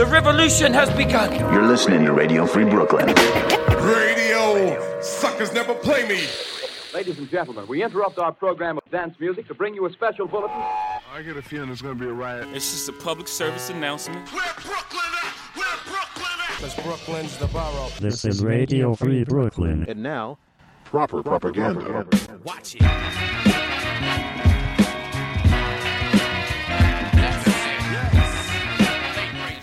The revolution has begun. You're listening to Radio Free Brooklyn. Radio! Suckers never play me! Ladies and gentlemen, we interrupt our program of dance music to bring you a special bulletin. I get a feeling there's going to be a riot. It's just a public service announcement. Where Brooklyn at? Where Brooklyn at? Because Brooklyn's the borough. This is Radio Free Brooklyn. And now, Proper Propaganda. Watch it.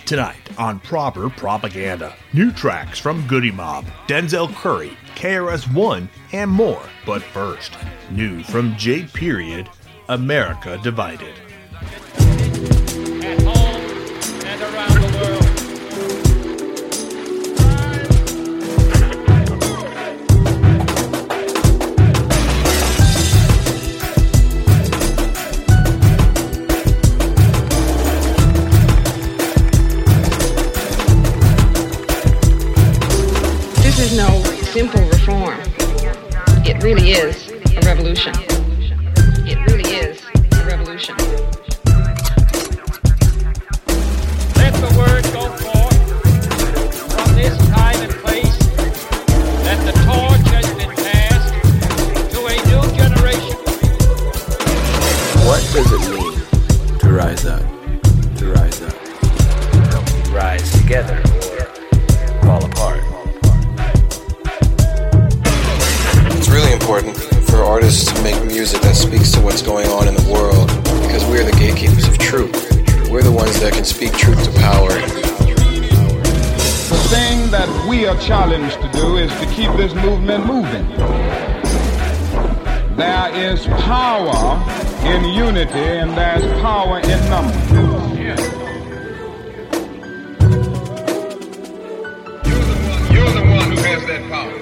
Tonight on Proper Propaganda, new tracks from Goodie Mob, Denzel Curry, KRS-One, and more. But first, new from J. Period, America Divided. At home and around the world. This is no simple reform. It really is a revolution. It really is a revolution. Let the word go forth from this time and place that the torch has been passed to a new generation. What does it mean to rise up? To rise up. Rise together or fall apart. It's really important for artists to make music that speaks to what's going on in the world, because we're the gatekeepers of truth. We're the ones that can speak truth to power. The thing that we are challenged to do is to keep this movement moving. There is power in unity and there's power in numbers. You're the one who has that power.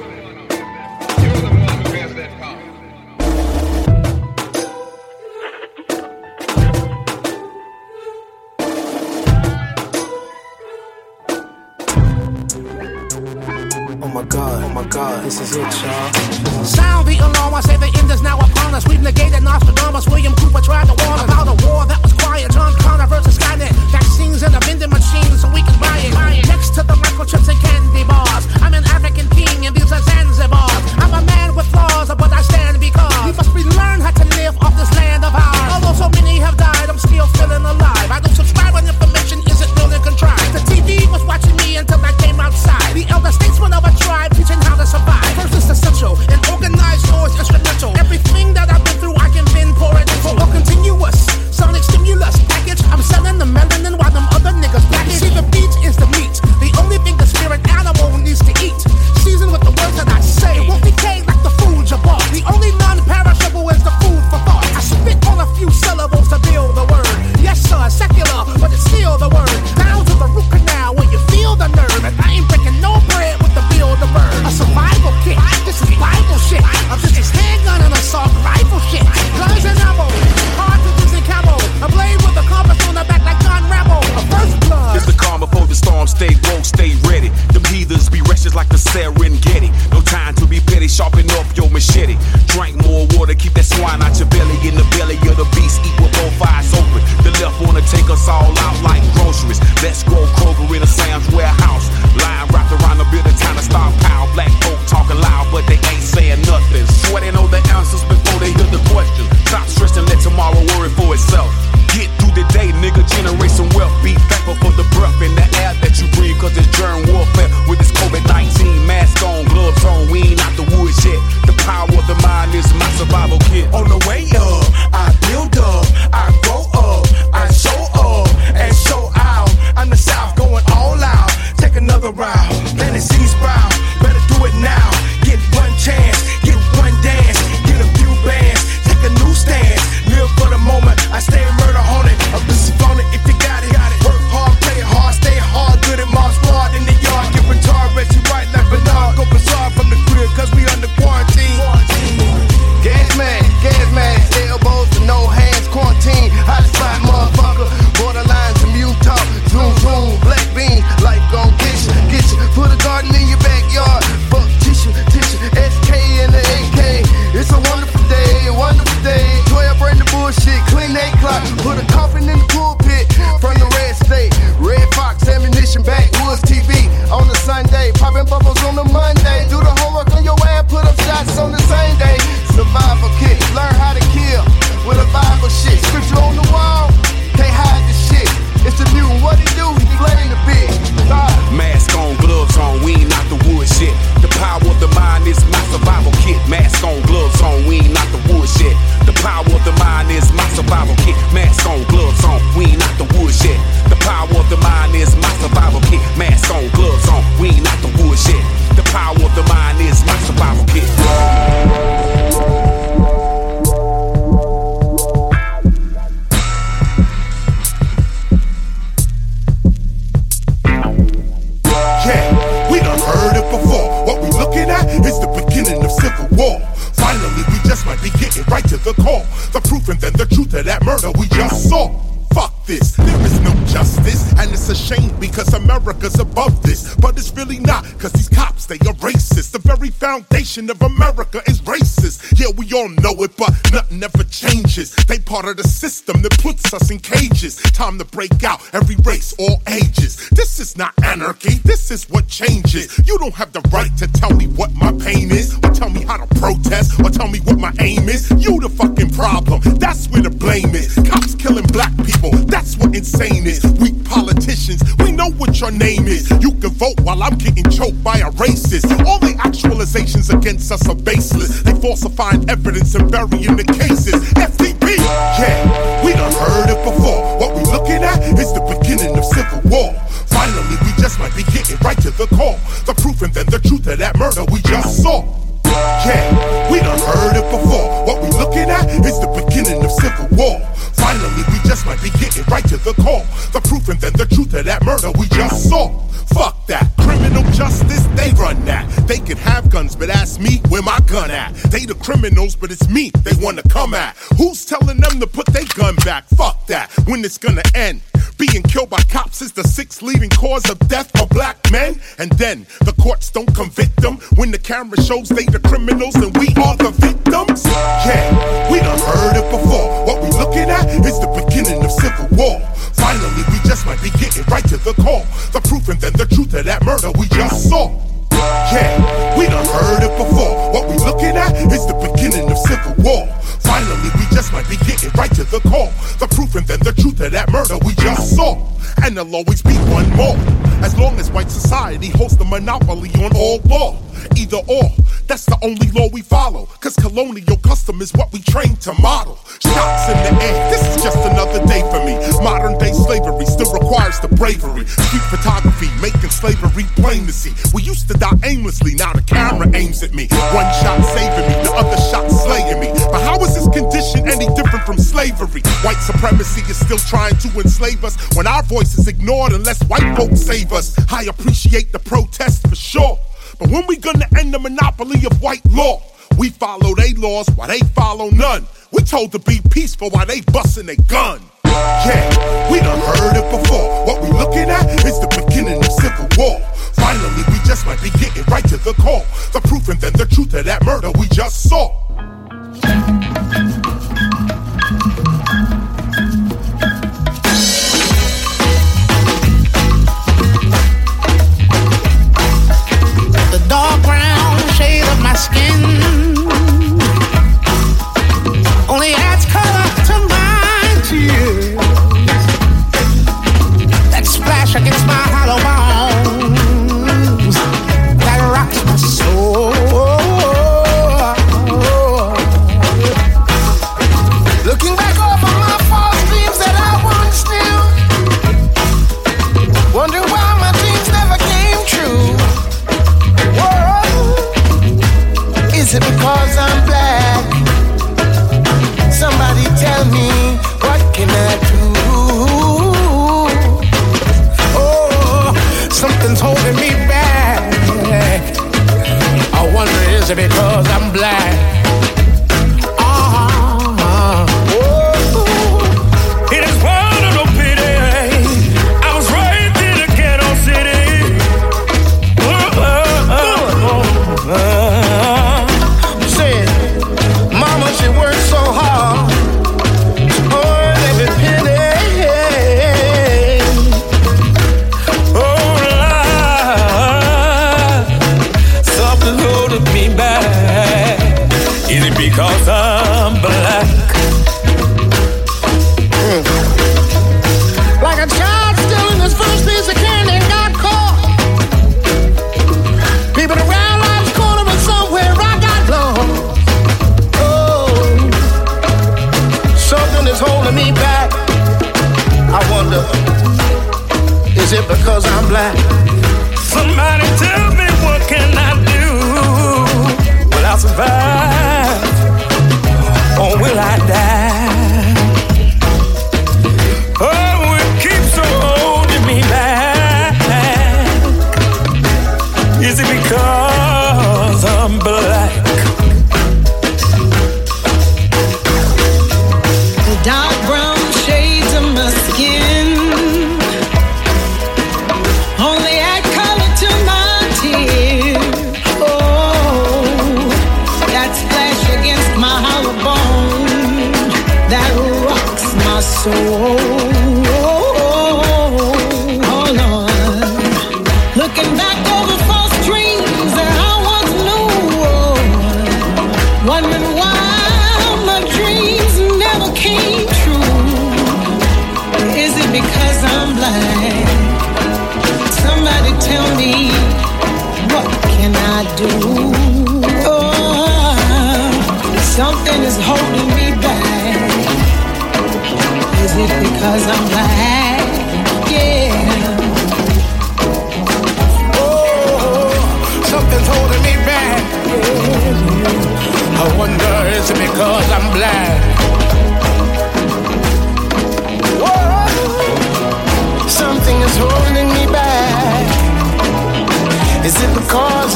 God, this is it, y'all. Sound the alarm, I say the end is now upon us. We've negated Nostradamus, William Cooper tried to warn us about a war that was quiet. John Connor versus Skynet, vaccines and a vending machine so we can buy it. Next to the microchips and candy bars, I'm an African king and these are Zanzibars. I'm a man with flaws, but I stand because we must relearn how to live off this land of ours. Although so many have died, I'm still feeling alive. I don't subscribe when information isn't real and contrived. The TV was watching me until I came outside. The elder statesman of a tribe teaching how to survive. First is essential, and organized source instrumental. Everything that I've been through, I can bend for it. For a continuous sonic stimulus package, I'm selling the melanin while them other niggas package. See, the beach is the meat, the only thing the spirit animal needs to eat. Seasoned with the words that I say, it won't decay like the food you bought. The only non-perishable is the food for thought. I spit on a few syllables to build the word. Yes, sir, secular, but it's still the word. Down to the root canal where you feel the nerve, and I ain't breaking no bread with the build the bird. A survival kit, this is Bible shit. I'm just a handgun and assault rifle shit. Guns and ammo, cartridges and camo. A blade with a compass on the back like John Rambo. A first blood. It's the calm before the storm. Stay woke, stay ready. Them heathens be wretches like the Serengeti. No time to be petty, sharpen up your machete. Drink more water, keep that swine out your belly. In the belly of the beast, eat with both eyes open. The left wanna take us all out like groceries. Let's go Kroger in a Sam's warehouse. Line wrapped around the building, time to stop power. Black folk talking loud, but they ain't saying nothing. Swear they know the answers before they hear the questions. Stop stressing, let tomorrow worry for itself. Get through the day, nigga, generate some wealth. Be thankful for the breath in the air that you breathe, cause it's germ warfare with this COVID-19. Mask on, gloves on, we ain't out the woods yet. The power of the mind is my survival kit. On the way up, I build up, I grow up, I show up, and show out. I'm the South going all out. Take another round, plant a seed sprout. Better do it now. Get one chance, get one dance, get a few bands, take a new stance. Live for the moment, I stay murder on it. I'm busy on it if you got it. Work hard, play hard, stay hard. Good at Mars squad in the yard. Get retarded, rest you right like Bernard. Go bizarre from the crib, cause we under quarantine. Gas man, stay elbows to no hands, quarantine. it right to the core. The proof and then the truth of that murder we just saw. Fuck this, there is no justice, and it's a shame because America's above this, but it's really not, cause these cops, they are racist. The very foundation of America is racist. Yeah, we all know it, but nothing ever changes. They part of the system that puts us in cages. Time to break out, every race, all ages. This is not anarchy, this is what changes. You don't have the right to tell me what my pain is, or tell me how to protest, or tell me what my aim is. You the fucking problem, that's where the blame is. Cops killing black people, that's what insane is. Weak politicians, we know what your name is. You can vote while I'm getting choked by a racist. All the actualizations against us are baseless. They falsifying evidence and burying the cases. FDP, yeah, we done heard it before. What we looking at is the beginning of civil war. Finally, we just might be getting right to the core. The proof and then the truth of that murder we just saw. Yeah, we done heard it before. What we looking at is the beginning of civil war. Finally, we just might be getting right to the core. The proof and then the truth of that murder we just saw. Fuck that. Criminal justice, they run that. They can have guns, but ask me where my gun at. They the criminals, but it's me they wanna come at. Who's telling them to put their gun back? Fuck that. When it's gonna end? Being killed by cops is the sixth leading cause of death for black men. And then the courts don't convict them. When the camera shows they the criminals and we are the victims. Yeah, we done heard it before. What we looking at is the beginning of civil war. Finally, we just might be getting right to the core. The proof and then the truth of that murder we just saw. Yeah, we done heard it before. What we looking at is the beginning of civil war. Finally, we just might be getting right to the core. The proof and then the truth of that murder we just saw. And there'll always be one more, as long as white society holds the monopoly on all law. Either or, that's the only law we follow, cause colonial custom is what we train to model. Shots in the air, this is just another day for me. Modern day slavery still requires the bravery. Street photography, making slavery plain to see. We used to die aimlessly, now the camera aims at me. One shot saving me, the other shot slaying me. But how is this condition any different from slavery? White supremacy is still trying to enslave us, when our voice is ignored unless white folks save us. I appreciate the protest for sure, but when we gonna end the monopoly of white law? We follow they laws while they follow none. We told to be peaceful while they bustin' they gun. Yeah, we done heard it before. What we looking at is the beginning of civil war. Finally, we just might be getting right to the core. The proof and then the truth of that murder we just saw. Dark brown shade of my skin only adds color to my tears that splash against my hollow bones that rocks my soul. Looking back over my false dreams that I once knew, wonder why my dreams never came true. Is it because I'm black? Somebody tell me, what can I do? Oh, something's holding me back. I wonder, is it because I'm black? Oh, it is one of the pity. I was raised in a ghetto city. She worked so hard, oh, every penny, oh, life, something holding me back. Is it because I'm black? Like a child stealing his first piece of candy and got caught. People around life's corner and somewhere I got blown. Something is holding me back. I wonder, is it because I'm black? Somebody tell me, what can I do? Will I survive, or will I die? Oh, it keeps on holding me back. Is it because I'm black?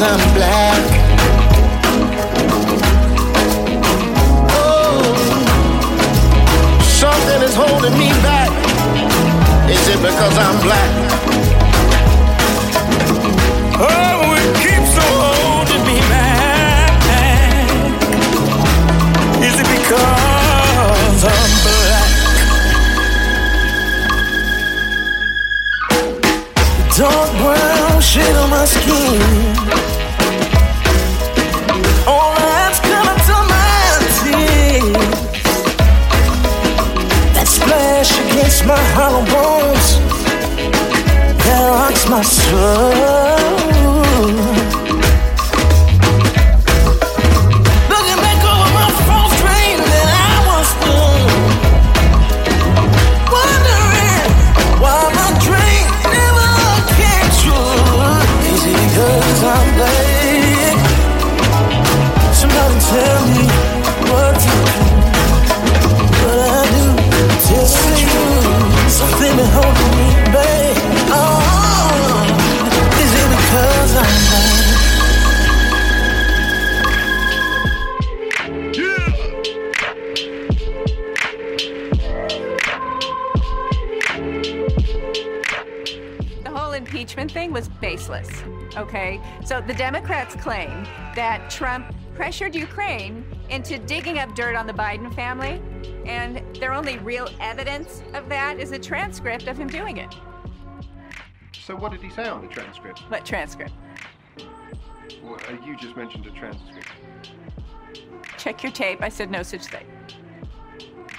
because I'm black. Oh, something is holding me back. Is it because I'm black? Oh, it keeps on holding me back. Is it because I'm black? Dark brown shade on my skin. All that's coming to my tears. That splash against my hollow bones, that rocks my soul. Looking back over my false dream that I was born, wondering why my dream never. Is it because I'm black? Somebody tell me what to do. What I do, just for you. Something that holds me back. Oh, is it because I'm black? Yeah. The whole impeachment thing was baseless. Okay, so the Democrats claim that Trump pressured Ukraine into digging up dirt on the Biden family, and their only real evidence of that is a transcript of him doing it. So what did he say on the transcript? What transcript? Well, you just mentioned a transcript. Check your tape. I said no such thing.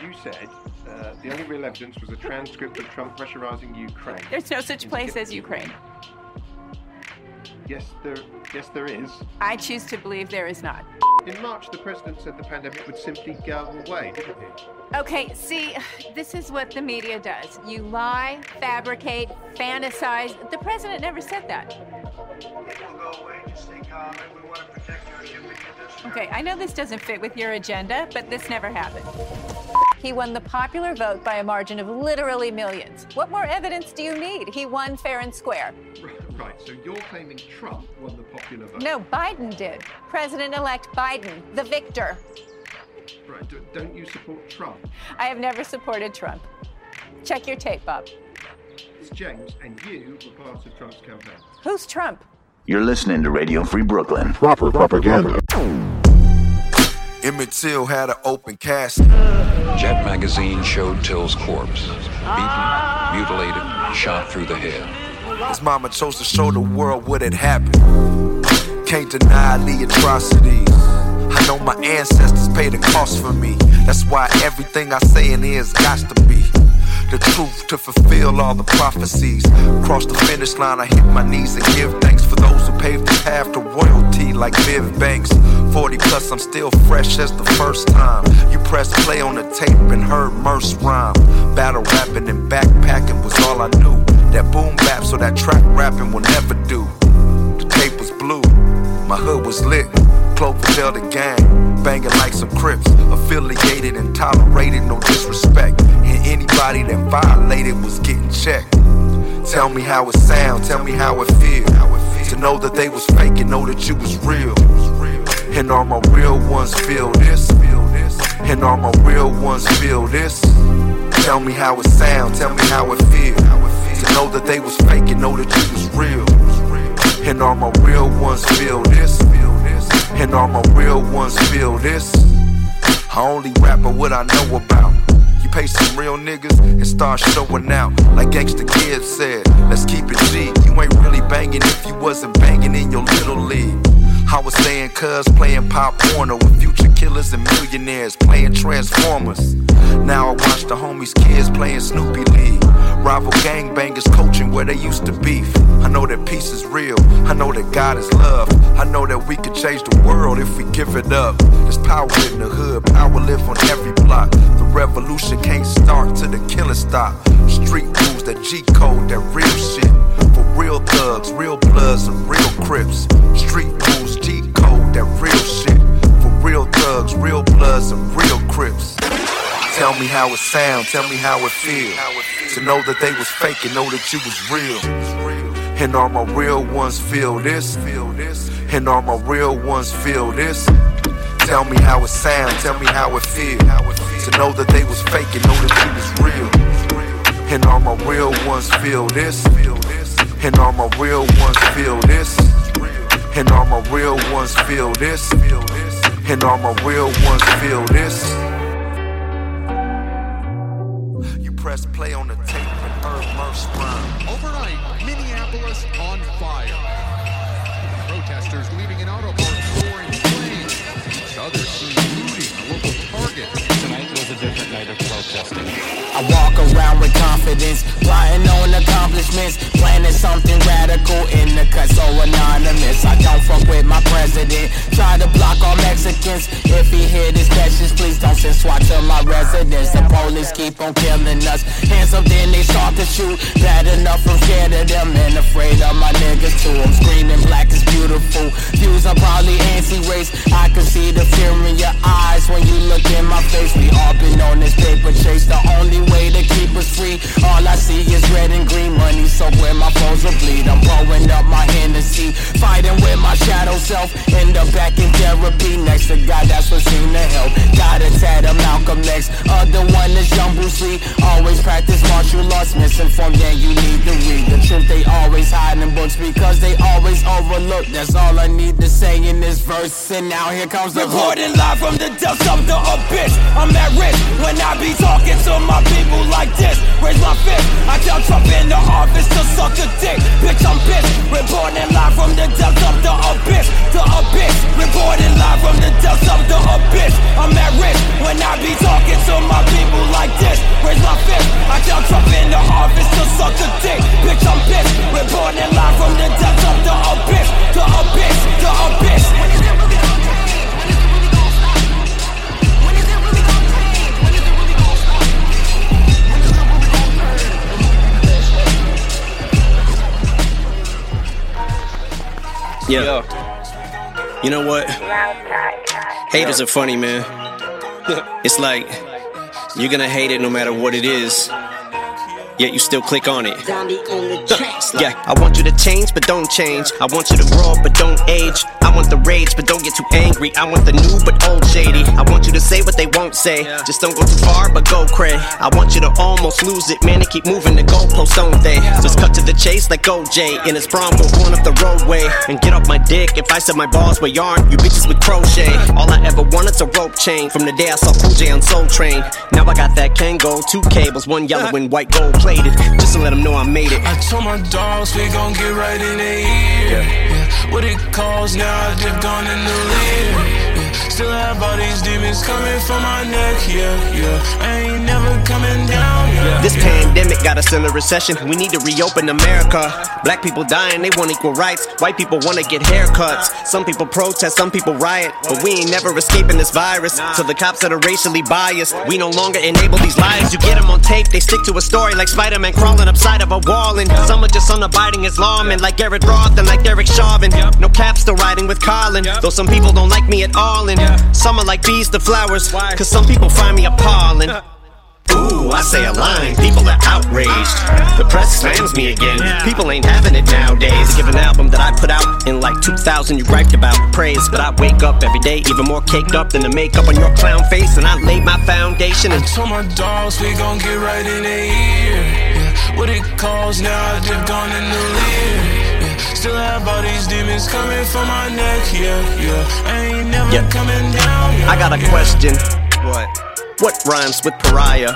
You said the only real evidence was a transcript of Trump pressurizing Ukraine. There's no such place as Ukraine. Yes, there is. I choose to believe there is not. In March, the president said the pandemic would simply go away, didn't he? Okay, see, this is what the media does. You lie, fabricate, fantasize. The president never said that. It will go away, just stay calm, and we want to protect you if you leave this. Okay, I know this doesn't fit with your agenda, but this never happened. He won the popular vote by a margin of literally millions. What more evidence do you need? He won fair and square. Right, so you're claiming Trump won the popular vote? No, Biden did. President-elect Biden, the victor. Right, don't you support Trump? I have never supported Trump. Check your tape, Bob. It's James, and you were part of Trump's campaign. Who's Trump? You're listening to Radio Free Brooklyn. Proper propaganda. Emmett Till had an open casting. Jet Magazine showed Till's corpse, beaten, mutilated, shot through the head. His mama chose to show the world what had happened. Can't deny the atrocities. I know my ancestors paid the cost for me. That's why everything I say in here has got to be the truth to fulfill all the prophecies. Cross the finish line, I hit my knees and give thanks for those who paved the path to royalty like Viv Banks. 40 plus, I'm still fresh as the first time. You pressed play on the tape and heard Merce rhyme. Battle rapping and backpacking was all I knew. That boom bap, so that track rapping will never do. The tape was blue, my hood was lit. Cloverfield the gang, banging like some Crips. Affiliated and tolerated, no disrespect. And anybody that violated was getting checked. Tell me how it sound, tell me how it feel. To know that they was fake and know that you was real. And all my real ones feel this. And all my real ones feel this. Tell me how it sound, tell me how it feel. To know that they was fake and know that you was real. And all my real ones feel this. And all my real ones feel this. I only rap on what I know about. You pay some real niggas and start showing out. Like Gangsta Kid said, let's keep it G. You ain't really banging if you wasn't banging in your little league. I was saying cuz playing Pop Warner with future killers and millionaires playing Transformers. Now I watch the homies' kids playing Snoopy League. Rival gangbangers coaching where they used to beef. I know that peace is real. I know that God is love. I know that we could change the world if we give it up. There's power in the hood. Power live on every block. The revolution can't start till the killing stop. Street rules, that G-code, that real shit. For real thugs, real bloods, and real Crips. Street rules, G-code, that real shit. For real thugs, real bloods, and real Crips. Tell me how it sound, tell me how it feel. To know that they was fake and know that you was real. And all my real ones feel this. And all my real ones feel this. Tell me how it sounds, tell me how it feels. To know that they was faking, know that they was real. And all my real ones feel this. And all my real ones feel this. And all my real ones feel this. And all my real ones feel this. You press play on the tape and earn merch rhyme. Overnight, Minneapolis on fire. Protesters leaving an auto park floor in flames. Others seen looting a local Target. Tonight was a different night of protesting. I walk around with confidence, plotting on accomplishments, planning something radical in the cut, so anonymous. I don't fuck with my president, try to block all Mexicans. If he hear this message, please don't send SWAT to my residence. The police keep on killing us, hands up then they start to shoot. Bad enough I'm scared of them and afraid of my niggas too. I'm screaming black is beautiful, views are probably anti-race. I can see the fear in your eyes when you look in my face. We all been on this paper chase, the only way to keep us free. All I see is red and green money, so where my foes will bleed. I'm blowing up my Hennessy, fighting with my shadow self. End up back in therapy next to God, that's what seemed to help. Got a tad of Malcolm X, other one is young Bruce Lee. Always practice martial arts, misinformed and you need to read. The truth they always hide in books because they always overlook. That's all I need to say in this verse, and now here comes the reporting live from the depths of the abyss. I'm at risk when I be talking to my people like this. Raise my fist, I tell Trump in the office to suck a dick. Bitch, I'm pissed. Reporting live from the depths of the abyss. The abyss. Reporting live from the depths of the abyss. I'm at risk when I be talking to my people like this. Raise my fist, I tell Trump in the office to suck a dick. Bitch, I'm pissed. Reporting live from the depths of the abyss. The abyss. The abyss. Yeah. You know what? Haters are funny, man. It's like you're gonna hate it no matter what it is, yet you still click on it. Yeah, I want you to change, but don't change. I want you to grow up, but don't age. I want the rage, but don't get too angry. I want the new, but old shady. I want you to say what they won't say. Just don't go too far, but go cray. I want you to almost lose it, man. They keep moving the goalposts, don't they? Just cut to the chase like OJ. In his prom, we're going up the roadway. And get off my dick if I said my balls were yarn. You bitches would crochet. All I ever wanted's a rope chain. From the day I saw Pooja on Soul Train. Now I got that Kangol, two cables, one yellow and white gold plated. Just to let them know I made it. I told my dogs we gon' get right in their ear. Yeah. What it calls now. I dipped on in the lead, yeah. Still have all these demons coming from my neck, yeah, yeah. I ain't never coming down, yeah. This pandemic got us in a recession. We need to reopen America. Black people dying, they want equal rights. White people wanna get haircuts. Some people protest, some people riot. But we ain't never escaping this virus. So the cops that are racially biased, we no longer enable these liars. You get them on tape, they stick to a story like Spiderman crawling upside of a wall. And some are just unabiding as lawmen, like Eric Roth and like Eric Chauvin. No caps to riding with Colin, though some people don't like me at all. And some are like bees to flowers, cause some people find me appalling. Ooh, I say a line, people are outraged. The press slams me again, people ain't having it nowadays. Give an album that I put out in like 2000, you griped about praise. But I wake up every day even more caked up than the makeup on your clown face. And I laid my foundation and told my dogs we gon' get right in their ear, yeah. What it calls now, I dipped on in the lead, yeah. Still have all these demons coming from my neck, yeah, yeah. I ain't never coming down, yeah. I got a question. What? What rhymes with pariah?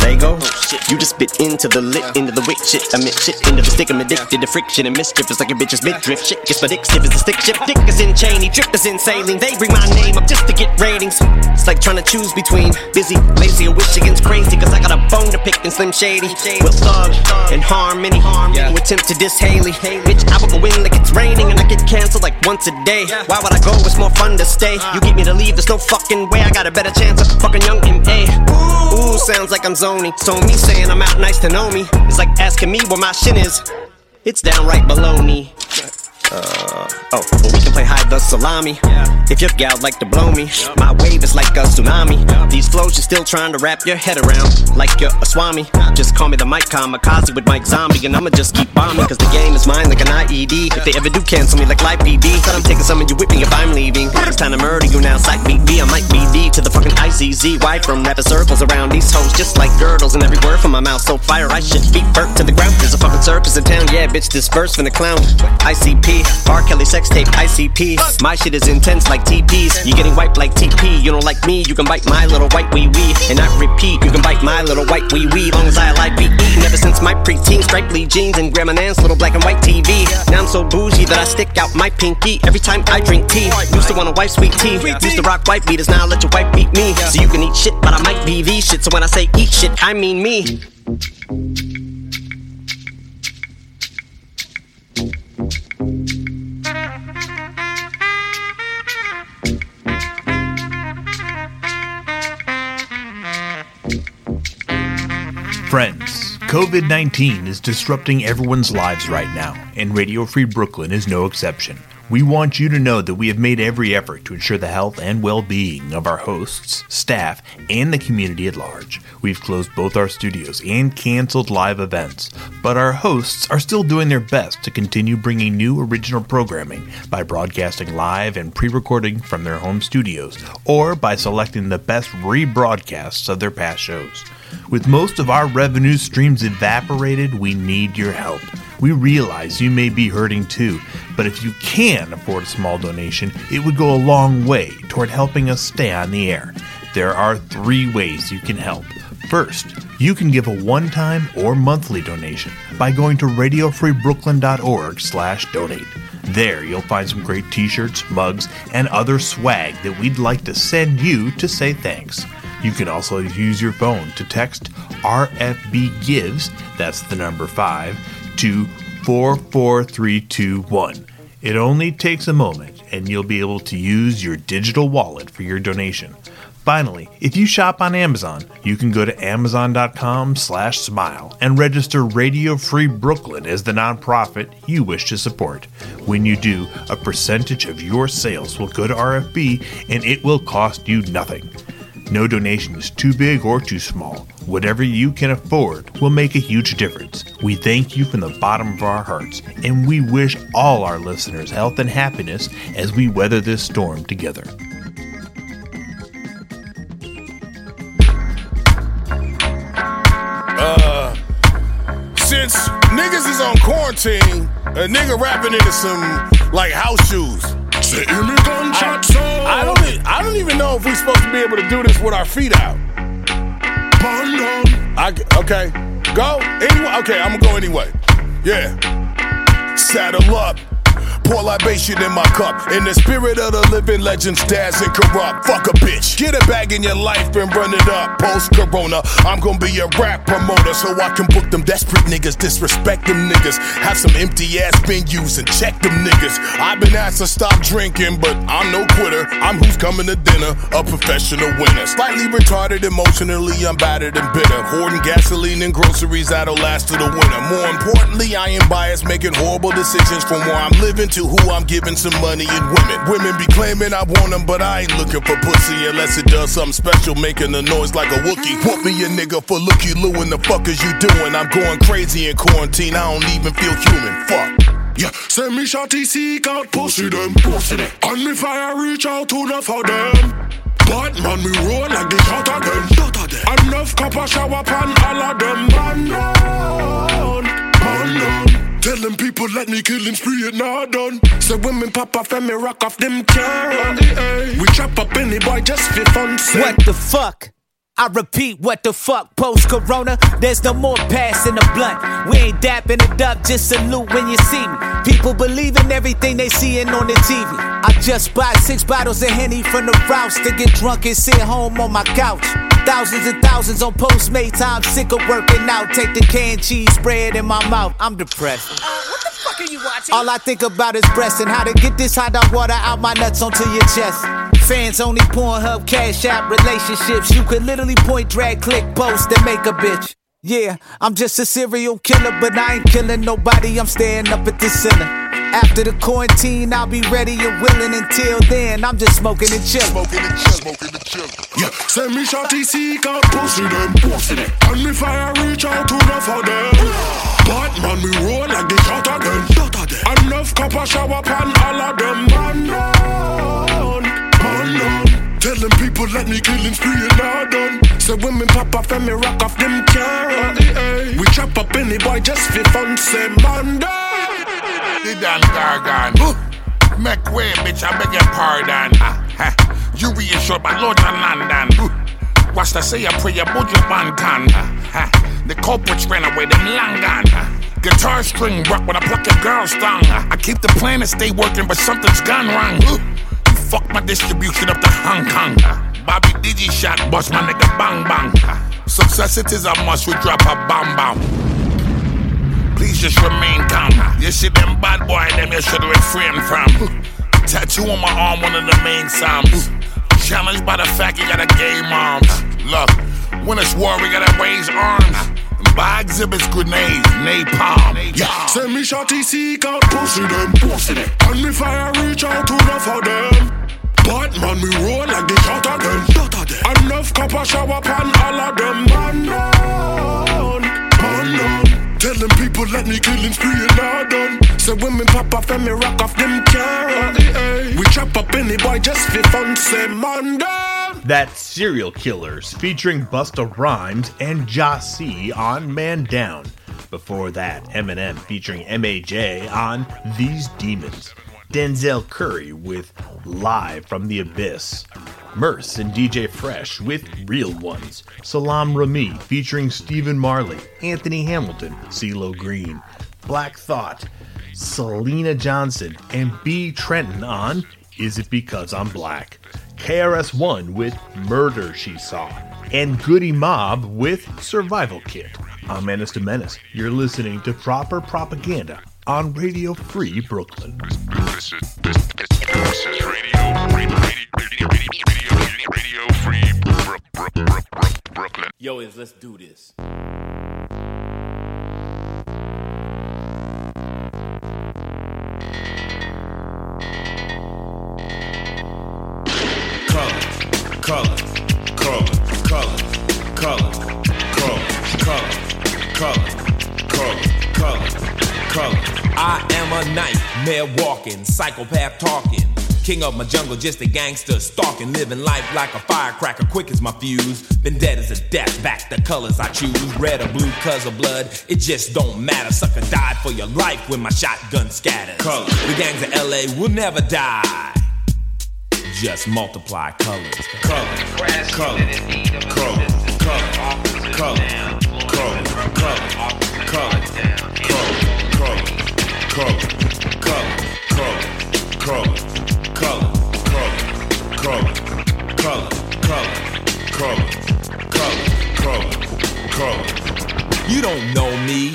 Lego? You just bit into the lit, into the wick shit. I meant shit into the stick. I'm addicted to friction and mischief. It's like a bitch's midriff. Shit gets my dick stiff as a stick shift. Dick is in Cheney, drip is in saline. They bring my name up just to get ratings. It's like trying to choose between busy, lazy, and wish against crazy. Cause I got a bone to pick in Slim Shady. With thug and harmony. You attempt to diss Haley. Bitch, I will go in like it's raining. And I get canceled like once a day. Why would I go? It's more fun to stay. You get me to leave, there's no fucking way. I got a better chance of fucking young M.A. Ooh, sounds like I'm zoning. So me saying I'm out nice to know me. It's like asking me where my shin is. It's downright baloney. Well, we can play hide the salami. Yeah. If your gal like to blow me, yep. My wave is like a tsunami. Yep. These flows you're still trying to wrap your head around, like you're a swami. Just call me the Mike Kamikaze with Mike Zombie, and I'ma just keep bombing, cause the game is mine like an IED. If they ever do cancel me like Life PD, said I'm taking some of you with me if I'm leaving. It's time to murder you now, psych BB. I might be D to the fucking ICZ. Why from rapping circles around these hoes just like girdles, and every word from my mouth so fire I should feet burnt to the ground. There's a fucking circus in town, yeah, bitch, this verse from the clown. ICP, R. Kelly sex tape, ICP. My shit is intense like TPs. You getting wiped like TP. You don't like me, you can bite my little white wee wee. And I repeat, you can bite my little white wee wee. Long as I like BE. Never since my preteen stripely jeans and Grandma Nan's little black and white TV. Now I'm so bougie that I stick out my pinky every time I drink tea. Used to wanna wipe sweet tea. Used to rock white beaters, now I let your wife beat me. So you can eat shit, but I might be the shit. So when I say eat shit, I mean me. Friends, COVID-19 is disrupting everyone's lives right now, and Radio Free Brooklyn is no exception. We want you to know that we have made every effort to ensure the health and well-being of our hosts, staff, and the community at large. We've closed both our studios and canceled live events, but our hosts are still doing their best to continue bringing new original programming by broadcasting live and pre-recording from their home studios, or by selecting the best rebroadcasts of their past shows. With most of our revenue streams evaporated, we need your help. We realize you may be hurting too, but if you can afford a small donation, it would go a long way toward helping us stay on the air. There are 3 ways you can help. First, you can give a one-time or monthly donation by going to radiofreebrooklyn.org/donate. There, you'll find some great t-shirts, mugs, and other swag that we'd like to send you to say thanks. You can also use your phone to text RFB Gives, that's the number 5, to 44321. It only takes a moment, and you'll be able to use your digital wallet for your donation. Finally, if you shop on Amazon, you can go to amazon.com/smile and register Radio Free Brooklyn as the nonprofit you wish to support. When you do, a percentage of your sales will go to RFB, and it will cost you nothing. No donation is too big or too small. Whatever you can afford will make a huge difference. We thank you from the bottom of our hearts, and we wish all our listeners health and happiness as we weather this storm together. Since niggas is on quarantine, a nigga rapping into some, like, house shoes. I don't even know if we're supposed to be able to do this with our feet out. Okay, go anyway. Okay, I'm gonna go anyway. Yeah, saddle up. Pour libation in my cup. In the spirit of the living legends, dads and corrupt. Fuck a bitch. Get it back in your life and run it up. Post-corona, I'm gonna be a rap promoter so I can book them desperate niggas. Disrespect them niggas. Have some empty-ass venues and check them niggas. I've been asked to stop drinking, but I'm no quitter. I'm who's coming to dinner, a professional winner. Slightly retarded emotionally, I'm battered and bitter. Hoarding gasoline and groceries that'll last to the winter. More importantly, I am biased, making horrible decisions from where I'm living to who I'm giving some money and women. Women be claiming I want them, but I ain't looking for pussy unless it does something special, making a noise like a Wookiee. Whoop me a nigga for looky loo, and the fuck is you doing? I'm going crazy in quarantine, I don't even feel human. Fuck. Yeah, send me shawty, seek out pussy them. And if I reach out enough for them, but man, me roll and get out of them. Enough copper shower pan, all of them. Man down. Telling people let me kill him, spree it now done. So women pop off and me rock off them car. We chop up any boy just for fun. What the fuck? I repeat, what the fuck? Post-corona, there's no more passing the blunt. We ain't dapping it up, just salute when you see me. People believe in everything they seeing on the TV. I just bought 6 bottles of Henny from the Rouse to get drunk and sit home on my couch. Thousands and thousands on Postmates, I'm sick of working out. Take the canned cheese spread in my mouth, I'm depressed. What the fuck are you watching? All I think about is breasts and how to get this hot dog water out my nuts onto your chest. Fans only, Pornhub, Cash App, relationships. You could literally point, drag, click, post, and make a bitch. Yeah, I'm just a serial killer, but I ain't killing nobody. I'm staying up at the center. After the quarantine, I'll be ready and willing. Until then, I'm just smoking and chillin'. Yeah, send me shawty, seek out pussy them. And if I reach out to enough of them, but man, me roll like the shot of them. Enough cup of shower pan, all of them. Man down. Telling people let me kill him, spree and all done. So women pop off and me rock off them carrots. We chop up any boy just for fun, say man down. The damn gargan. Make way, bitch, I beg your pardon. You reassured by Lord and London. What's to say a prayer about your bantan? The culprits ran away, them long gone. Guitar string rock when I pluck your girl's tongue. I keep the plan to stay working, but something's gone wrong. You fuck my distribution up to Hong Kong. Bobby Digi shot, bust my nigga bang bang. Success it is a must, we drop a bomb bomb. Please just remain calm. You see them bad boy, them you should refrain from. Tattoo on my arm, one of the main psalms. Challenged by the fact you got a gay mom. Look, when it's war, we gotta raise arms. Buy exhibits, grenades, napalm. Yeah. Send me shawty, seek out pussy them. And if I reach out to enough of them, but man, we roll like the shot of them. Enough copper shower pan, all of them. Man down. Telling people let me kill him, spree and all done. So women pop off and me rock off them carrots. We chop up any boy just for fun, say man down. That's Serial Killers featuring Busta Rhymes and Jossie on Man Down. Before that, Eminem featuring M.A.J. on These Demons. Denzel Curry with Live from the Abyss. Merce and DJ Fresh with Real Ones. Salaam Rami featuring Stephen Marley, Anthony Hamilton, CeeLo Green, Black Thought, Selena Johnson, and B. Trenton on Is It Because I'm Black? KRS-One with Murder She Saw, and Goodie Mob with Survival Kit. I'm Menace to Menace. You're listening to Proper Propaganda on Radio Free Brooklyn. This is Radio Free Brooklyn. Yo, is let's do this. Color. I am a nightmare walking, psychopath talking. King of my jungle, just a gangster stalking. Living life like a firecracker, quick as my fuse. Been dead as a death, back the colors I choose. Red or blue, cause of blood, it just don't matter. Sucker died for your life when my shotgun scatters. Color. The gangs of LA will never die. Just multiply colors. Color. Color. You don't know me,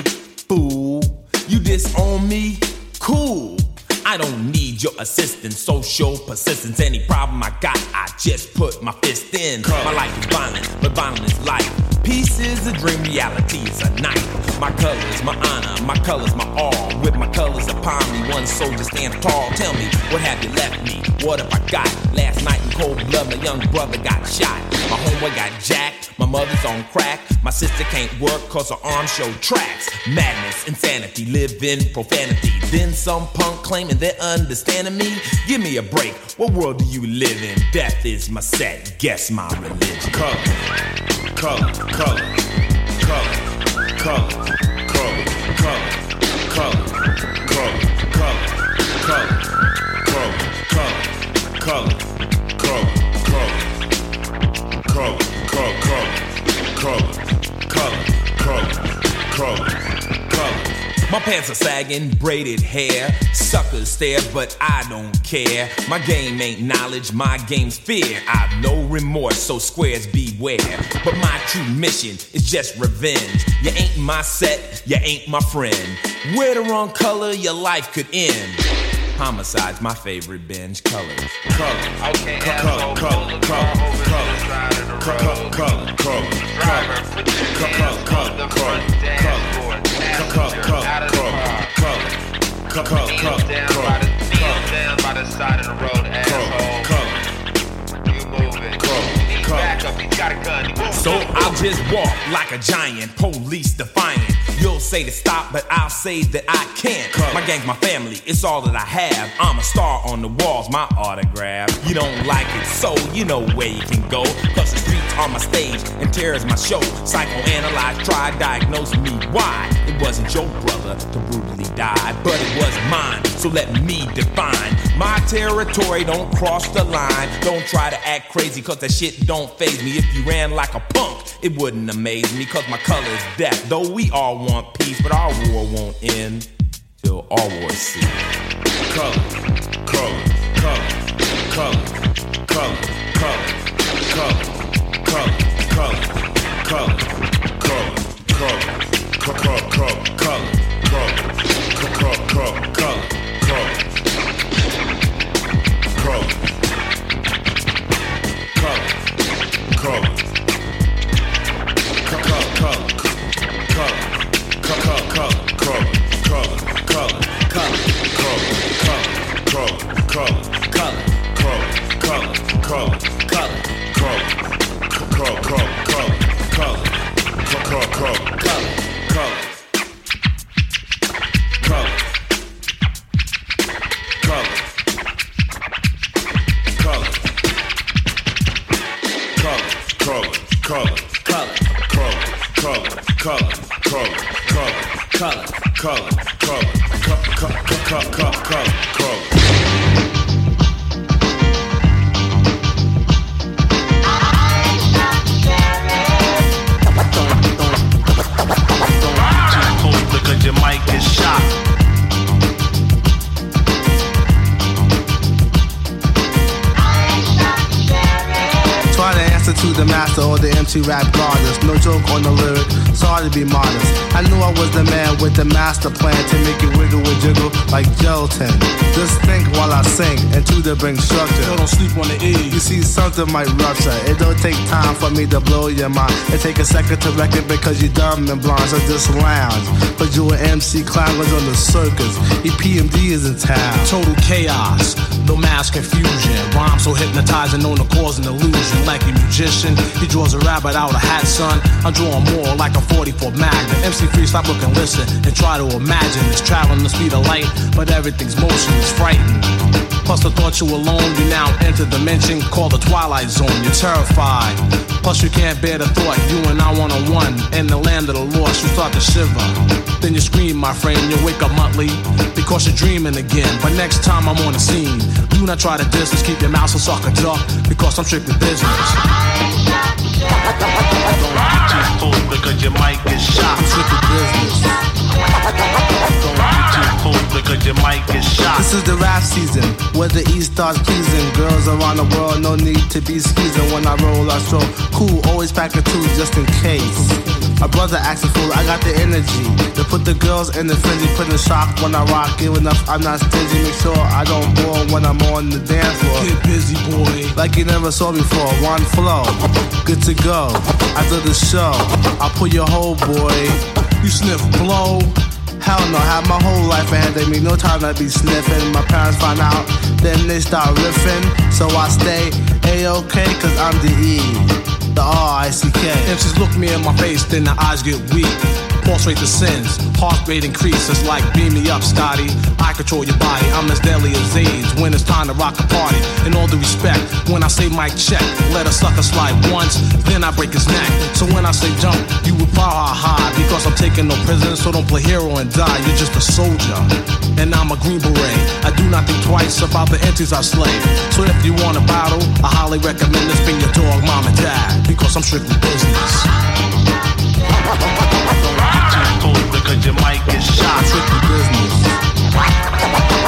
fool. You disown me, cool. I don't need your assistance, social persistence. Any problem I got, I just put my fist in. My life is violent, but violent is life. Peace is a dream, reality is a knife. My colors, my honor, my colors, my all. With my colors upon me, one soldier stands tall. Tell me, what have you left me? What have I got? Last night in cold blood, my young brother got shot. My homeboy got jacked, my mother's on crack. My sister can't work cause her arms show tracks. Madness, insanity, live in profanity. Then some punk claiming they're understanding me. Give me a break, what world do you live in? Death is my set, guess my religion. Color. My pants are sagging, braided hair. Suckers stare, but I don't care. My game ain't knowledge, my game's fear. I've no remorse, so squares beware. But my true mission is just revenge. You ain't my set, you ain't my friend. Wear the wrong color, your life could end. Homicide's my favorite binge. Colors. Down by the side of the road, asshole. You moving. He's back up, he's got a gun. So I'll just walk like a giant, police defiant. You'll say to stop, but I'll say that I can't. My gang's my family, it's all that I have. I'm a star on the walls, my autograph. You don't like it, so you know where you can go. Plus the streets are my stage, and terror is my show. Psychoanalyze, try, diagnose me why. It wasn't your brother to brutally die, but it was mine, so let me define. My territory, don't cross the line. Don't try to act crazy, cause that shit don't faze me. If you ran like a punk, it wouldn't amaze me, cause my color is death. Though we all want peace, but our war won't end till all wars cease. Color, color, color, color, color, color, color, color, color, color, color, color, color, color, color, color, color, color. Crow, crow, crow, rap goddess, no joke on the lyric, sorry to be modest. I knew I was the man with the master plan to make it wiggle and jiggle like gelatin. Just think while I sing, and to the bring structure. Still don't sleep on the E. You see, something might rupture. It don't take time for me to blow your mind. It take a second to wreck it because you dumb and blind, so just lounge. But you an MC clown was on the circus. EPMD is in town. Total chaos. No mass confusion, rhymes so hypnotizing, known to cause an illusion. Like a musician, he draws a rabbit out of hat, son. I'm drawing more like a 44 Magnum. MC3, stop looking, listen, and try to imagine. It's traveling the speed of light, but everything's motion is frightening. Plus the thought you alone, you now enter the dimension called the Twilight Zone. You're terrified. Plus you can't bear the thought, you and I one-on-one. In the land of the lost, you start to shiver. Then you scream, my friend, you wake up monthly because you're dreaming again. But next time I'm on the scene, do not try to distance, keep your mouth so sucker duck because I'm strictly business. Don't get too cold because your mic is shot. Strictly business. Don't get too cold because your mic is shot. This is the rap season where the East starts pleasing. Girls around the world, no need to be skeezing. When I roll, I stroll cool, always pack a two just in case. My brother acts a fool, I got the energy to put the girls in the frenzy, put in shock when I rock. Giving up, I'm not stingy, make sure I don't bore when I'm on the dance floor. Get busy, boy, like you never saw before. One flow, good to go. After the show, I'll pull your whole boy. You sniff blow? Hell no, have my whole life ahead of me, no time to be sniffing. My parents find out, then they start riffing. So I stay A-OK, cause I'm the E. The R-I-C-K. MCs look me in my face, then the eyes get weak. Pulse rate descends, heart rate increases. It's like, beam me up, Scotty. I control your body, I'm as deadly as AIDS. When it's time to rock a party, in all due respect, when I say mic check, let a sucker slide once, then I break his neck. So when I say jump, you would bow high, because I'm taking no prisoners, so don't play hero and die. You're just a soldier, and I'm a Green Beret. I do not think twice about the entities I slay. So if you want a battle, I highly recommend this being your dog, mom and dad, because I'm strictly business. Don't get too cold because your mic is shot. Strictly business. Don't get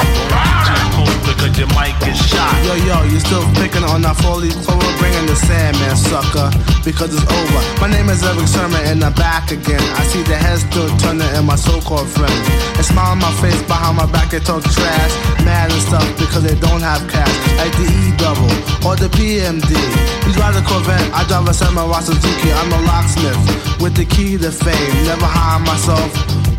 too cold because your mic is shot. Yo, yo, you still picking on that four-leaf clover? Bringing the Sandman, sucker, because it's over. My name is Eric Sherman and I'm back again. I see the heads still turning and my so-called friends. They smile on my face behind my back, they talk trash. Mad and stuff because they don't have cash. Like the E-double or the PMD. You drive a Corvette, I drive a Samurai Suzuki. I'm a locksmith with the key to fame. Never hide myself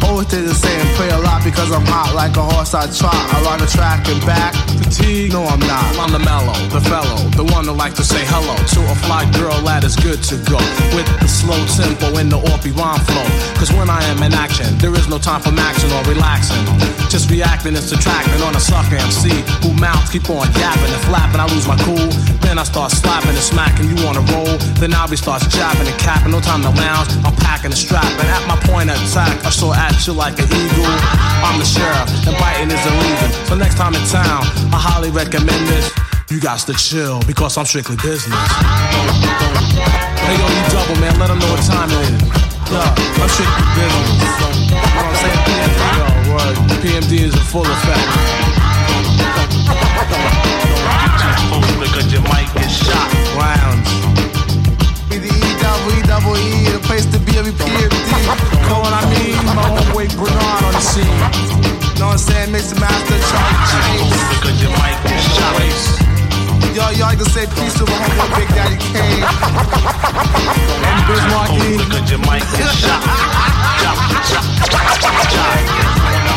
Always did the same, play a lot because I'm hot like a horse I trot. I ride a track and back. Fatigue? No, I'm not. I'm the mellow, the fellow, the one that like to say hello to a fly girl that is good to go. With the slow tempo and the orpy rhyme flow. Cause when I am in action, there is no time for maxing or relaxing. Just reacting is detracting on a sucker MC who mouths keep on yapping and flapping. I lose my cool, then I start slapping and smacking. You on a roll, then I'll be starts japping and capping. No time to lounge, I'm packing and strapping. At my point of attack, I soar at you like an eagle. I'm the sheriff, and biting is illegal. So next time in town, I highly recommend this. You got to chill, because I'm strictly business. Hey yo, you double, man, let them know what time it is. Yeah, I'm strictly business. You know what I'm saying? PMD, yo, word. PMD is in full effect. You just fools because your mic is shot. Rounds. Be the E-double-E-double-E, the place to be every PMD. You know what I mean? My homeboy Bernard on the scene. You know what I'm saying? Mix the master, Charlie Chase. Because your mic is shot. Yo, you like to say peace to my homeboy Big Daddy Kane. And Bismarck E. Because your mic is shot. I'm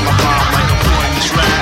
a bomb like a boy in this rap.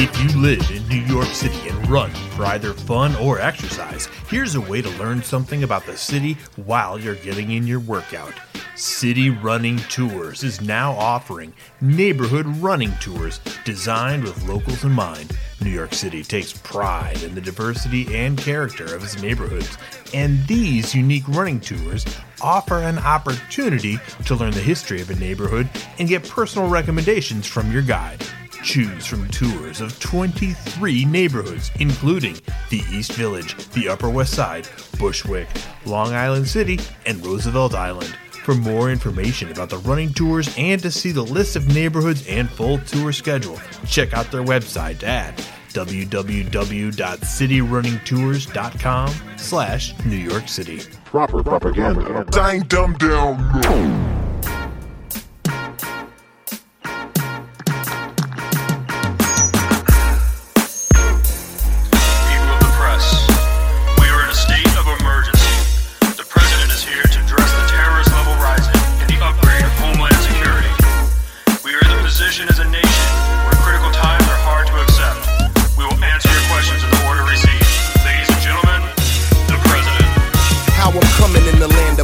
If you live in New York City and run for either fun or exercise, here's a way to learn something about the city while you're getting in your workout. City Running Tours is now offering neighborhood running tours designed with locals in mind. New York City takes pride in the diversity and character of its neighborhoods, and these unique running tours offer an opportunity to learn the history of a neighborhood and get personal recommendations from your guide. Choose from tours of 23 neighborhoods, including the East Village, the Upper West Side, Bushwick, Long Island City, and Roosevelt Island. For more information about the running tours and to see the list of neighborhoods and full tour schedule, check out their website at www.cityrunningtours.com/New York City. Proper propaganda. Dang dumb down.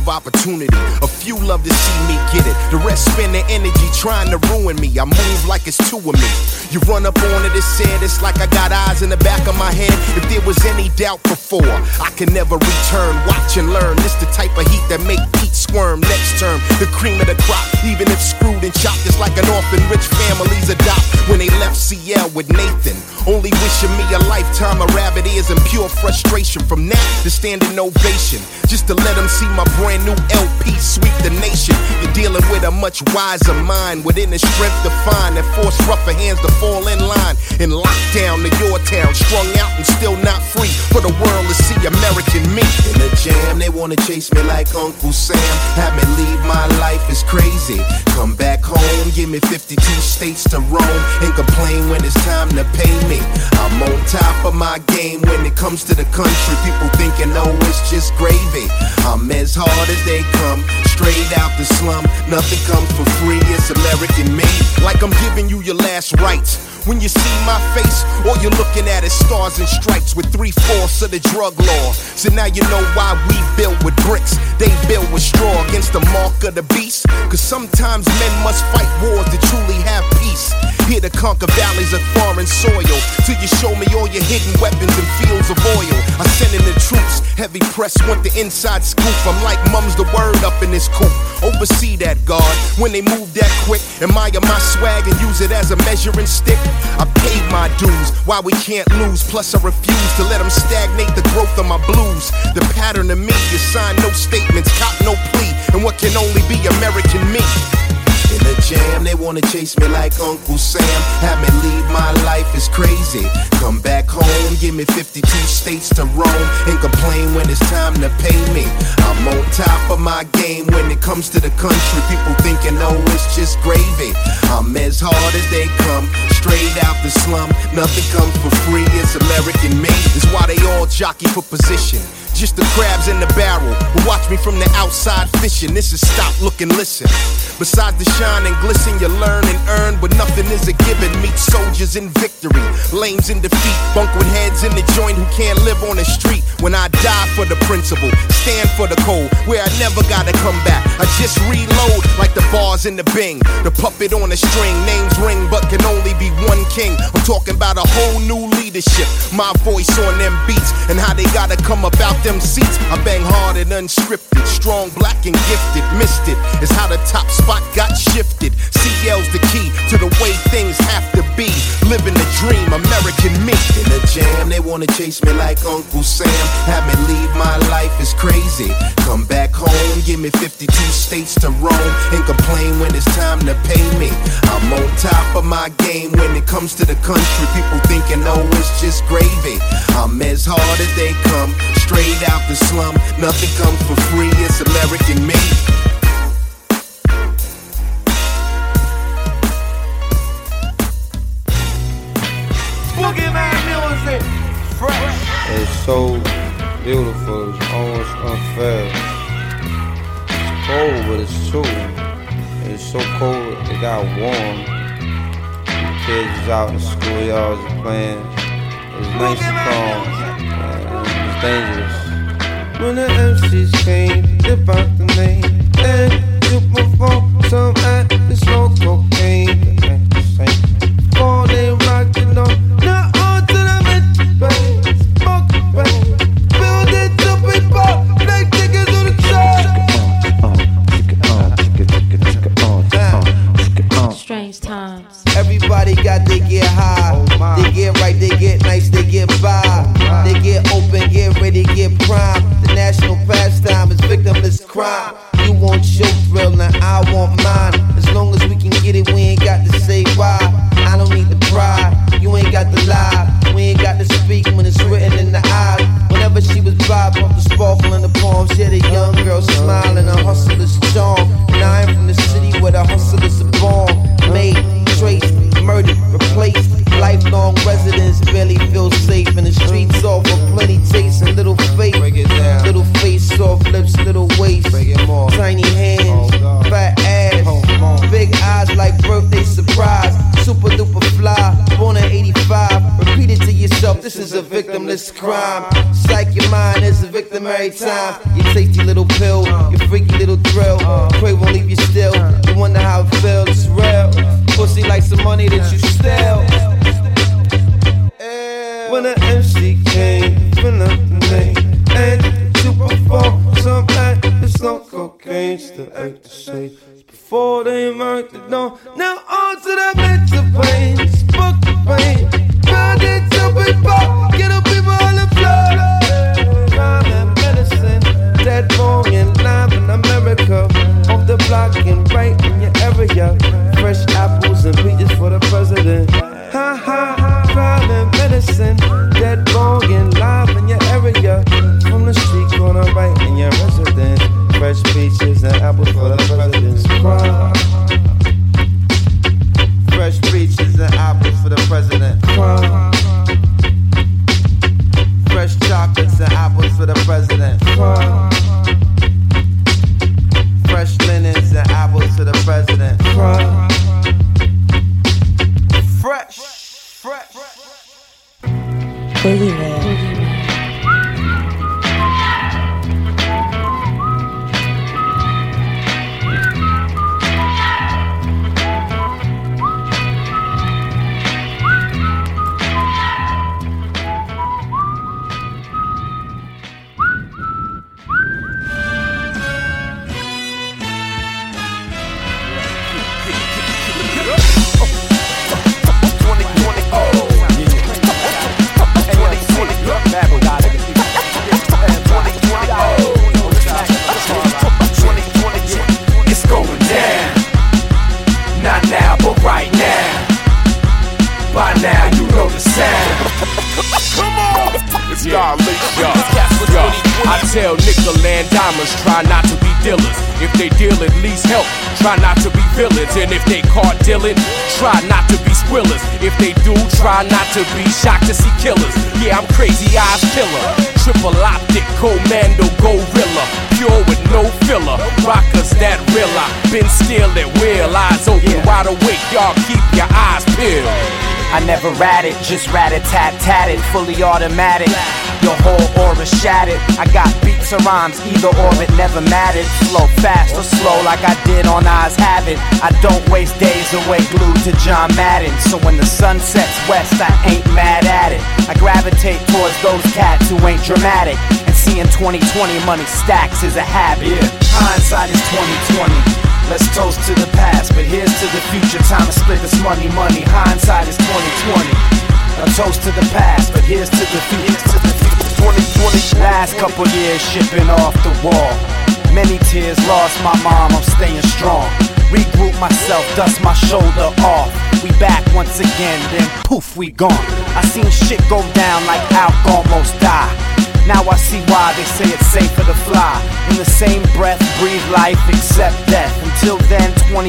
Opportunity. A few love to see me get it. The rest spend their energy trying to ruin me. I move like it's two of me. You run up on it and said it's like I got eyes in the back of my head. If there was any doubt before, I can never return. Watch and learn. This the type of heat that make feet squirm. Next term, the cream of the crop. Even if screwed and chopped, it's like an orphan rich families adopt. When they left CL with Nathan, only wishing me a lifetime of rabbit ears and pure frustration. From that to standing ovation, just to let them see my brand new LP sweep the nation. You're dealing with a much wiser mind within the strength to find and force rougher hands to fall in line. In lockdown to your town, strung out and still not free for the world to see American me. In the jam, they wanna chase me like Uncle Sam. Have me leave, my life is crazy. Come back home, give me 52 states to roam, and complain when it's time to pay me. I'm on top of my game when it comes to the country. People thinking, oh, it's just gravy. I'm as hard as they come, straight out the slum. Nothing comes for free, it's American made. Like I'm giving you your last rites. When you see my face, all you're looking at is stars and stripes with 3/4 of the drug law. So now you know why we build with bricks, they build with straw against the mark of the beast. Cause sometimes men must fight wars to truly have peace. Here to conquer valleys of foreign soil, till you show me all your hidden weapons and fields of oil. I send in the troops, heavy press want the inside scoop. I'm like mum's the word up in this coop. Oversee that guard, when they move that quick. Admire my swag and use it as a measuring stick. I paid my dues, why we can't lose. Plus I refuse to let them stagnate the growth of my blues. The pattern of me is sign no statements, cop no plea, and what can only be American me. In the jam, they wanna chase me like Uncle Sam. Have me leave, my life is crazy. Come back home, give me 52 states to roam, and complain when it's time to pay me. I'm on top of my game when it comes to the country. People thinking, oh, it's just gravy. I'm as hard as they come, straight out the slum. Nothing comes for free, it's American made. It's why they all jockey for position. just the crabs in the barrel who watch me from the outside fishing. This is stop, look, and listen. Besides the shine and glisten, you learn and earn, but nothing is a given. Meet soldiers in victory, lames in defeat, bunk with heads in the joint who can't live on the street. When I die for the principle, stand for the code, where I never gotta come back. I just reload like the bars in the Bing, the puppet on the string. Names ring, but can only be one king. I'm talking about a whole new leadership. My voice on them beats and how they gotta come about them seats. I bang hard and unscripted, strong, black, and gifted. Missed it, it's how the top spot got shifted. CL's the key to the way things have to be. Living the dream, American me. In the jam, they wanna chase me like Uncle Sam. Have me leave, my life is crazy. Come back home, give me 52 states to roam, and complain when it's time to pay me. I'm on top of my game when it comes to the country. People thinking, oh, it's just gravy. I'm as hard as they come, straight out the slum. Nothing comes for free, it's American me. It's so beautiful, it's almost unfair. It's cold, but it's true. It's so cold, it got warm. The kids is out in the schoolyards playing. It's nice and calm, it's dangerous. When the MCs came, dip out the name. Then you perform some at the slow cocaine. All day rockin' on, now on to the bitch, babe. Smoke, babe. Build it to people, they tickets on the track. Strange times. Everybody got they get high. They get right, they get nice, they get by. They get open, get ready, get prime. The national pastime is victimless crime. You want your thrill, now I want mine. As long as we can get it, we ain't got to say why. I don't need to cry, you ain't got to lie. We ain't got to speak when it's written in the eyes. Whenever she was vibing off the sparkle in the palms, she had a young girl smiling, a hustler's charm. And I am from the city where the hustlers are born. Made, traced, murdered, replaced. Lifelong residents barely feel safe. And the streets offer plenty taste and little faith. Little face, soft lips, little waist. Tiny hands, fat ass. Big eyes like birthday surprise. Super duper fly, born in 85. Repeat it to yourself, this is a victimless crime. Psych your mind is a victim every time. Your tasty little pill, your freaky little thrill. Pray won't leave you still. You wonder how it feels, it's real. Pussy like some money that you steal. When the MC came, fill up the name, and to perform some act, it's no cocaine, still act the same. Before they marked it on, now on to the mental pain, spoke the pain, found it to people, get up people all in blood. Crime and medicine, dead wrong and live in America, off the block and right in your area, fresh apples and peaches for the president. Ha ha ha. Crime and medicine, dead wrong and live in your area. From the street corner right in your residence. Fresh peaches and apples for the president's crime. Fresh peaches and apples for the president. Crime. Fresh chocolates and apples for the president. Crime. Fresh linens and apples for the president. Crime. Fresh. Try not to be squillers. If they do, try not to be shocked to see killers. Yeah, I'm crazy eyes killer. triple optic, commando, gorilla, pure with no filler, rockers that real. I been still at will, eyes open, wide awake, y'all keep your eyes peeled. I never ratted, just rat-a-tat-tatted, fully automatic. Your whole aura shattered. I got beats or rhymes, either or it never mattered. Flow fast or slow like I did on Eyes Have It. I don't waste days away glued to John Madden. So when the sun sets west, I ain't mad at it. I gravitate towards those cats who ain't dramatic. And seeing 2020 money stacks is a habit. Yeah. Hindsight is 2020. Let's toast to the past, but here's to the future. Time to split this money. Hindsight is 2020. A toast to the past, but here's to the future. 2020. Last couple years shipping off the wall. Many tears, lost my mom, I'm staying strong. Regroup myself, dust my shoulder off. We back once again, then poof, we gone. I seen shit go down like Alk almost die. Now I see why they say it's safer to fly. In the same breath, breathe life, accept death. Until then, 2020,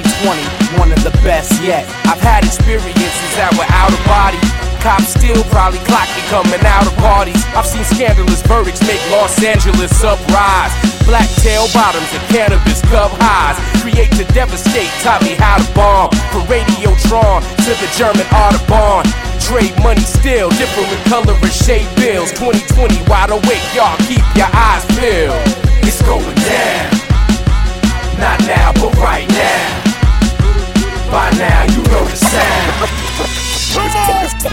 one of the best yet. I've had experiences that were out of body. Cops still probably clocking coming out of parties. I've seen scandalous verdicts make Los Angeles uprise. Black tail bottoms and cannabis cup highs. Create to devastate, taught me how to bomb. From Radiotron to the German Audubon. Trade money still, different with color and shade bills. 2020 wide awake, y'all keep your eyes peeled. It's going down. Not now, but right now. By now, you know the sound.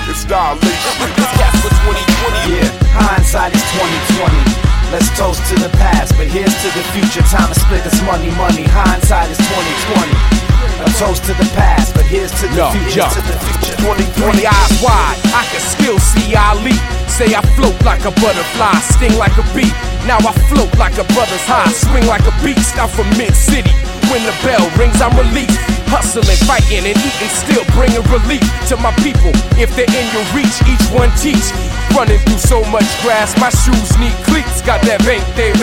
It's dilation. That's for 2020. Yeah, hindsight is 2020. Let's toast to the past, but here's to the future. Time to split this money. Hindsight is 2020. A toast to the past, but here's to the future. To the future. 2020 eyes wide, I can still see Ali. Say I float like a butterfly, sting like a bee. Now I float like a brother's high, swing like a beast. I'm from mid-city. When the bell rings, I'm released. Hustling, fighting, and eating, still bringing relief to my people. If they're in your reach, each one teach. Running through so much grass, my shoes need cleats. Got that bank they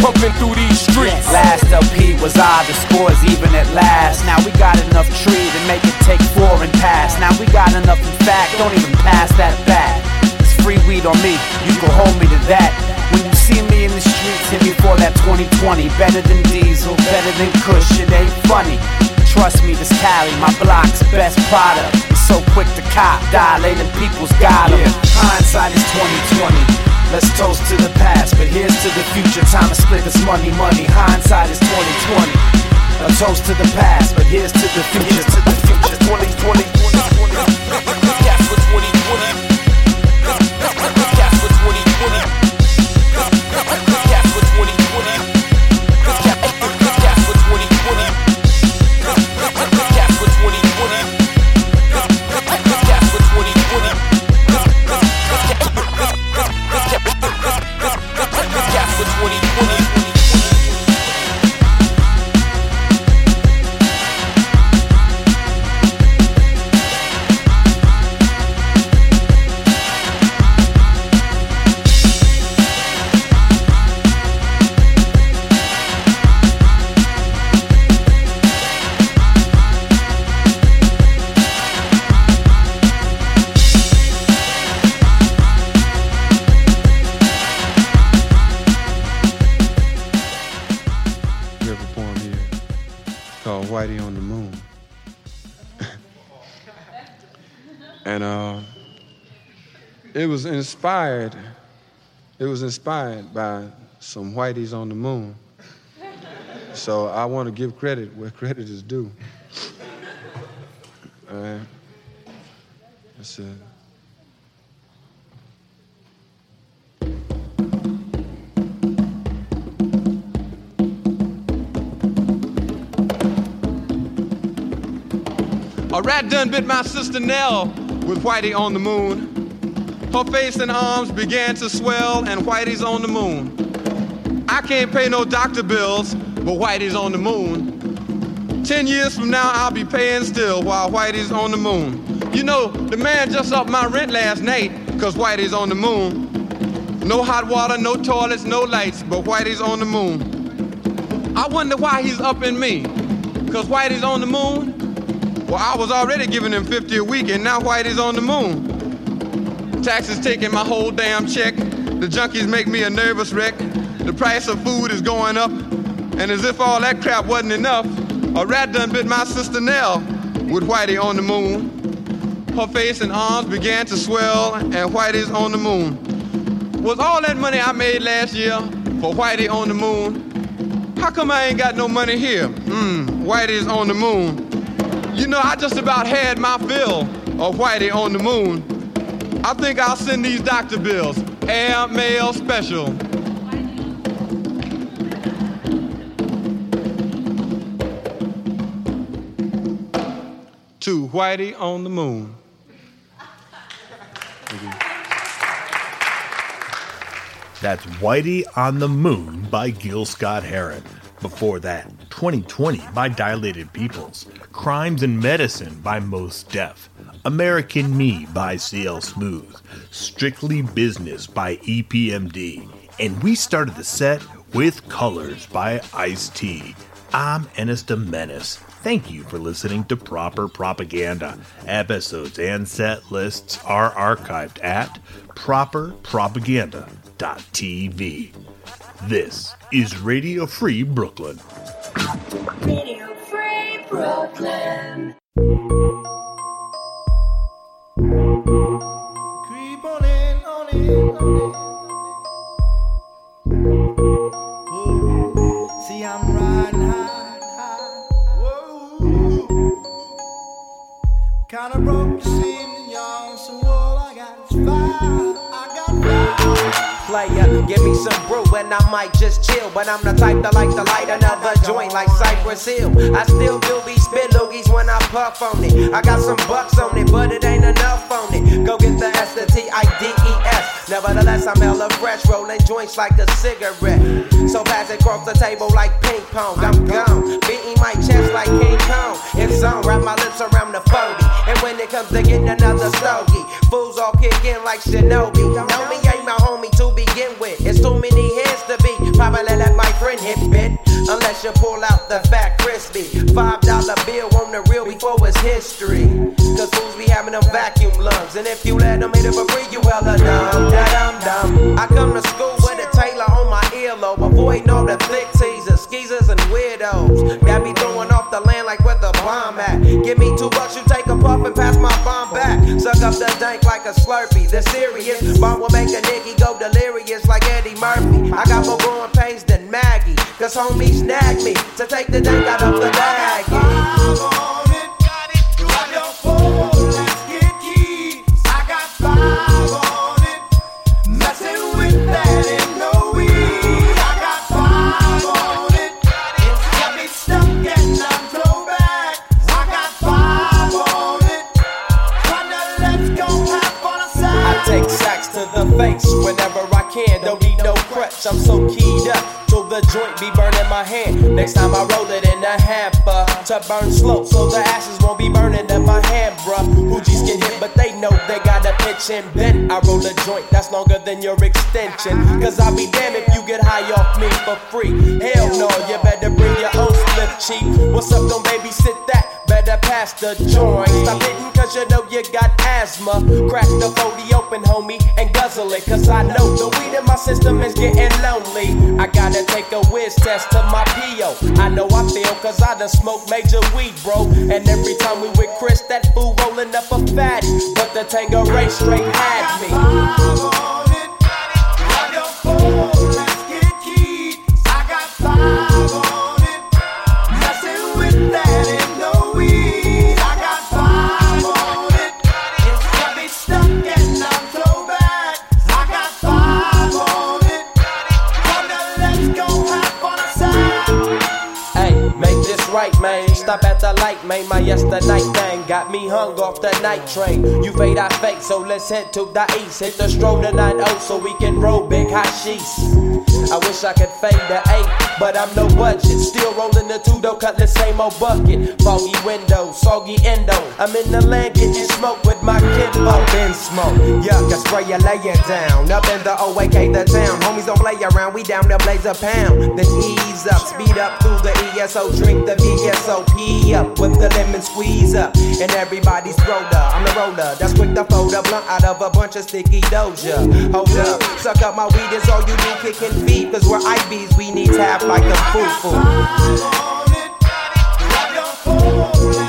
pumping through these streets. Last LP was I, the scores even at last. Now we got enough tree to make it take four and pass. Now we got enough, in fact, don't even pass that back. It's free weed on me, you can hold me to that. When you see me in the streets, hit me for that 2020. Better than diesel, better than Kush, it ain't funny. Trust me, this Cali, my block's best product. It's so quick to cop, dilated people's got 'em. Hindsight is 2020. Let's toast to the past, but here's to the future. Time to split this money. Hindsight is 2020. A toast to the past, but here's to the future. To the future. 2020. That's for 2020. It was inspired by some whiteys on the moon. So I want to give credit where credit is due. All right. That's it. A rat done bit my sister Nell with whitey on the moon. Her face and arms began to swell, and whitey's on the moon. I can't pay no doctor bills, but whitey's on the moon. 10 years from now, I'll be paying still while whitey's on the moon. You know, the man just upped my rent last night, cause whitey's on the moon. No hot water, no toilets, no lights, but whitey's on the moon. I wonder why he's upping me, cause whitey's on the moon? Well, I was already giving him $50 a week, and now whitey's on the moon. Taxes taking my whole damn check. The junkies make me a nervous wreck. The price of food is going up. And as if all that crap wasn't enough, a rat done bit my sister Nell with Whitey on the moon. Her face and arms began to swell, and Whitey's on the moon. Was all that money I made last year for Whitey on the moon? How come I ain't got no money here? Whitey's on the moon. You know, I just about had my fill of Whitey on the moon. I think I'll send these doctor bills. Air, mail, special. To Whitey on the moon. That's Whitey on the Moon by Gil Scott-Heron. Before that, 2020 by Dilated Peoples, Crimes and Medicine by Mos Def, American Me by CL Smooth, Strictly Business by EPMD, and we started the set with Colors by Ice-T. I'm Ennis the Menace. Thank you for listening to Proper Propaganda. Episodes and set lists are archived at properpropaganda.tv. This is Radio Free Brooklyn. Radio Free Brooklyn. Creep on in, on in, on in. Kinda broke this evening, y'all, so all I got is fire. Player, give me some brew and I might just chill. But I'm the type that like to light another joint like Cypress Hill. I still do be spit loogies when I puff on it. I got some bucks on it, but it ain't enough on it. Go get the S, the T-I-D-E-S. Nevertheless, I'm hella fresh, rolling joints like a cigarette. So pass it across the table like ping pong. I'm gone, beating my chest like King Kong. And zone, wrap my lips around the phony. And when it comes to getting another stogie, fools all kick in like Shinobi. Know me ain't my homie to begin with. It's too many heads to be. Probably let my friend hit bit. Unless you pull out the fat crispy $5 bill on the real before it's history. Cause fools be having them vacuum lungs. And if you let them hit it for free, you hella dumb. Da-dum-dum. I come to school with a Taylor on my earlobe, avoiding all the flick teasers, skeezers, and weirdos. Got me throwing off the land like where the bomb at. Give me $2, you take a puff and pass my bomb back. Suck up the dank like a Slurpee. The serious bomb will make a nigga go delirious like Eddie Murphy. I got more growing pains than Maggie. Cause homie snagged me to take the dank out of the bag. Whenever I can, don't need no crutch. I'm so keyed up till the joint be burning my hand. Next time I roll it in a hamper to burn slow, so the ashes won't be burning in my hand, bruh. Hoogies get hit, but they know they gotta pitch and bend. I roll a joint that's longer than your extension. Cause I'll be damned if you get high off me for free. Hell no, you better bring your own slip cheap. What's up, don't babysit that? Better pass the joint. Stop hitting cause you know you got asthma. Crack the 40 open, homie, and guzzle it. Cause I know the weed in my system is getting lonely. I gotta take a whiz test to my P.O. I know I feel cause I done smoked major weed, bro. And every time we with Chris, that fool rolling up a fatty. But the Tangeray straight had me. Stop at the light, man, my yesterday thing got me hung off the night train. You fade, I fake, so let's head to the east. Hit the stroll to 9-0 so we can roll big hot sheets. I wish I could fade the 8, but I'm no budget. Still rolling the 2 though, cut the same old bucket. Foggy window, soggy endo. I'm in the land getting smoke with my kinfolk. Been smoke, yuck, I spray you, lay you down. Up in the OAK, the town. Homies don't play around, we down there blaze a pound. Then ease up, speed up through the ESO. Drink the VSOP up with the lemon squeeze up. And everybody's roller, I'm the roller. That's quick to fold a blunt out of a bunch of sticky doja. Hold up, suck up my weed, it's all you need, kicking feet. Cause we're IBs, we need tap like a foo-foo. I got 5 on it, I don't fall.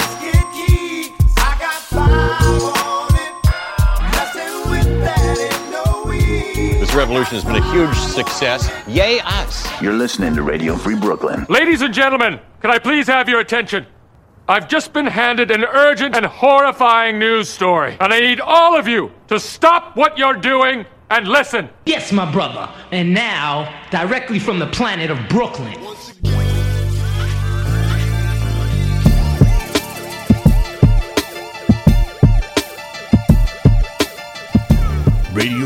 This revolution has been a huge success. Yay us. You're listening to Radio Free Brooklyn. Ladies and gentlemen, can I please have your attention? I've just been handed an urgent and horrifying news story, and I need all of you to stop what you're doing and listen. Yes, my brother. And now, directly from the planet of Brooklyn. Radio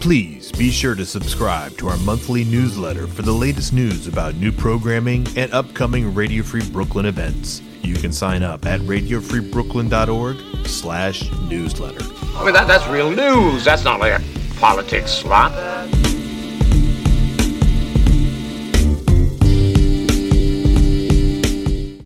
Please be sure to subscribe to our monthly newsletter for the latest news about new programming and upcoming Radio Free Brooklyn events. You can sign up at radiofreebrooklyn.org/newsletter. I mean, that's real news. That's not like a politics slop.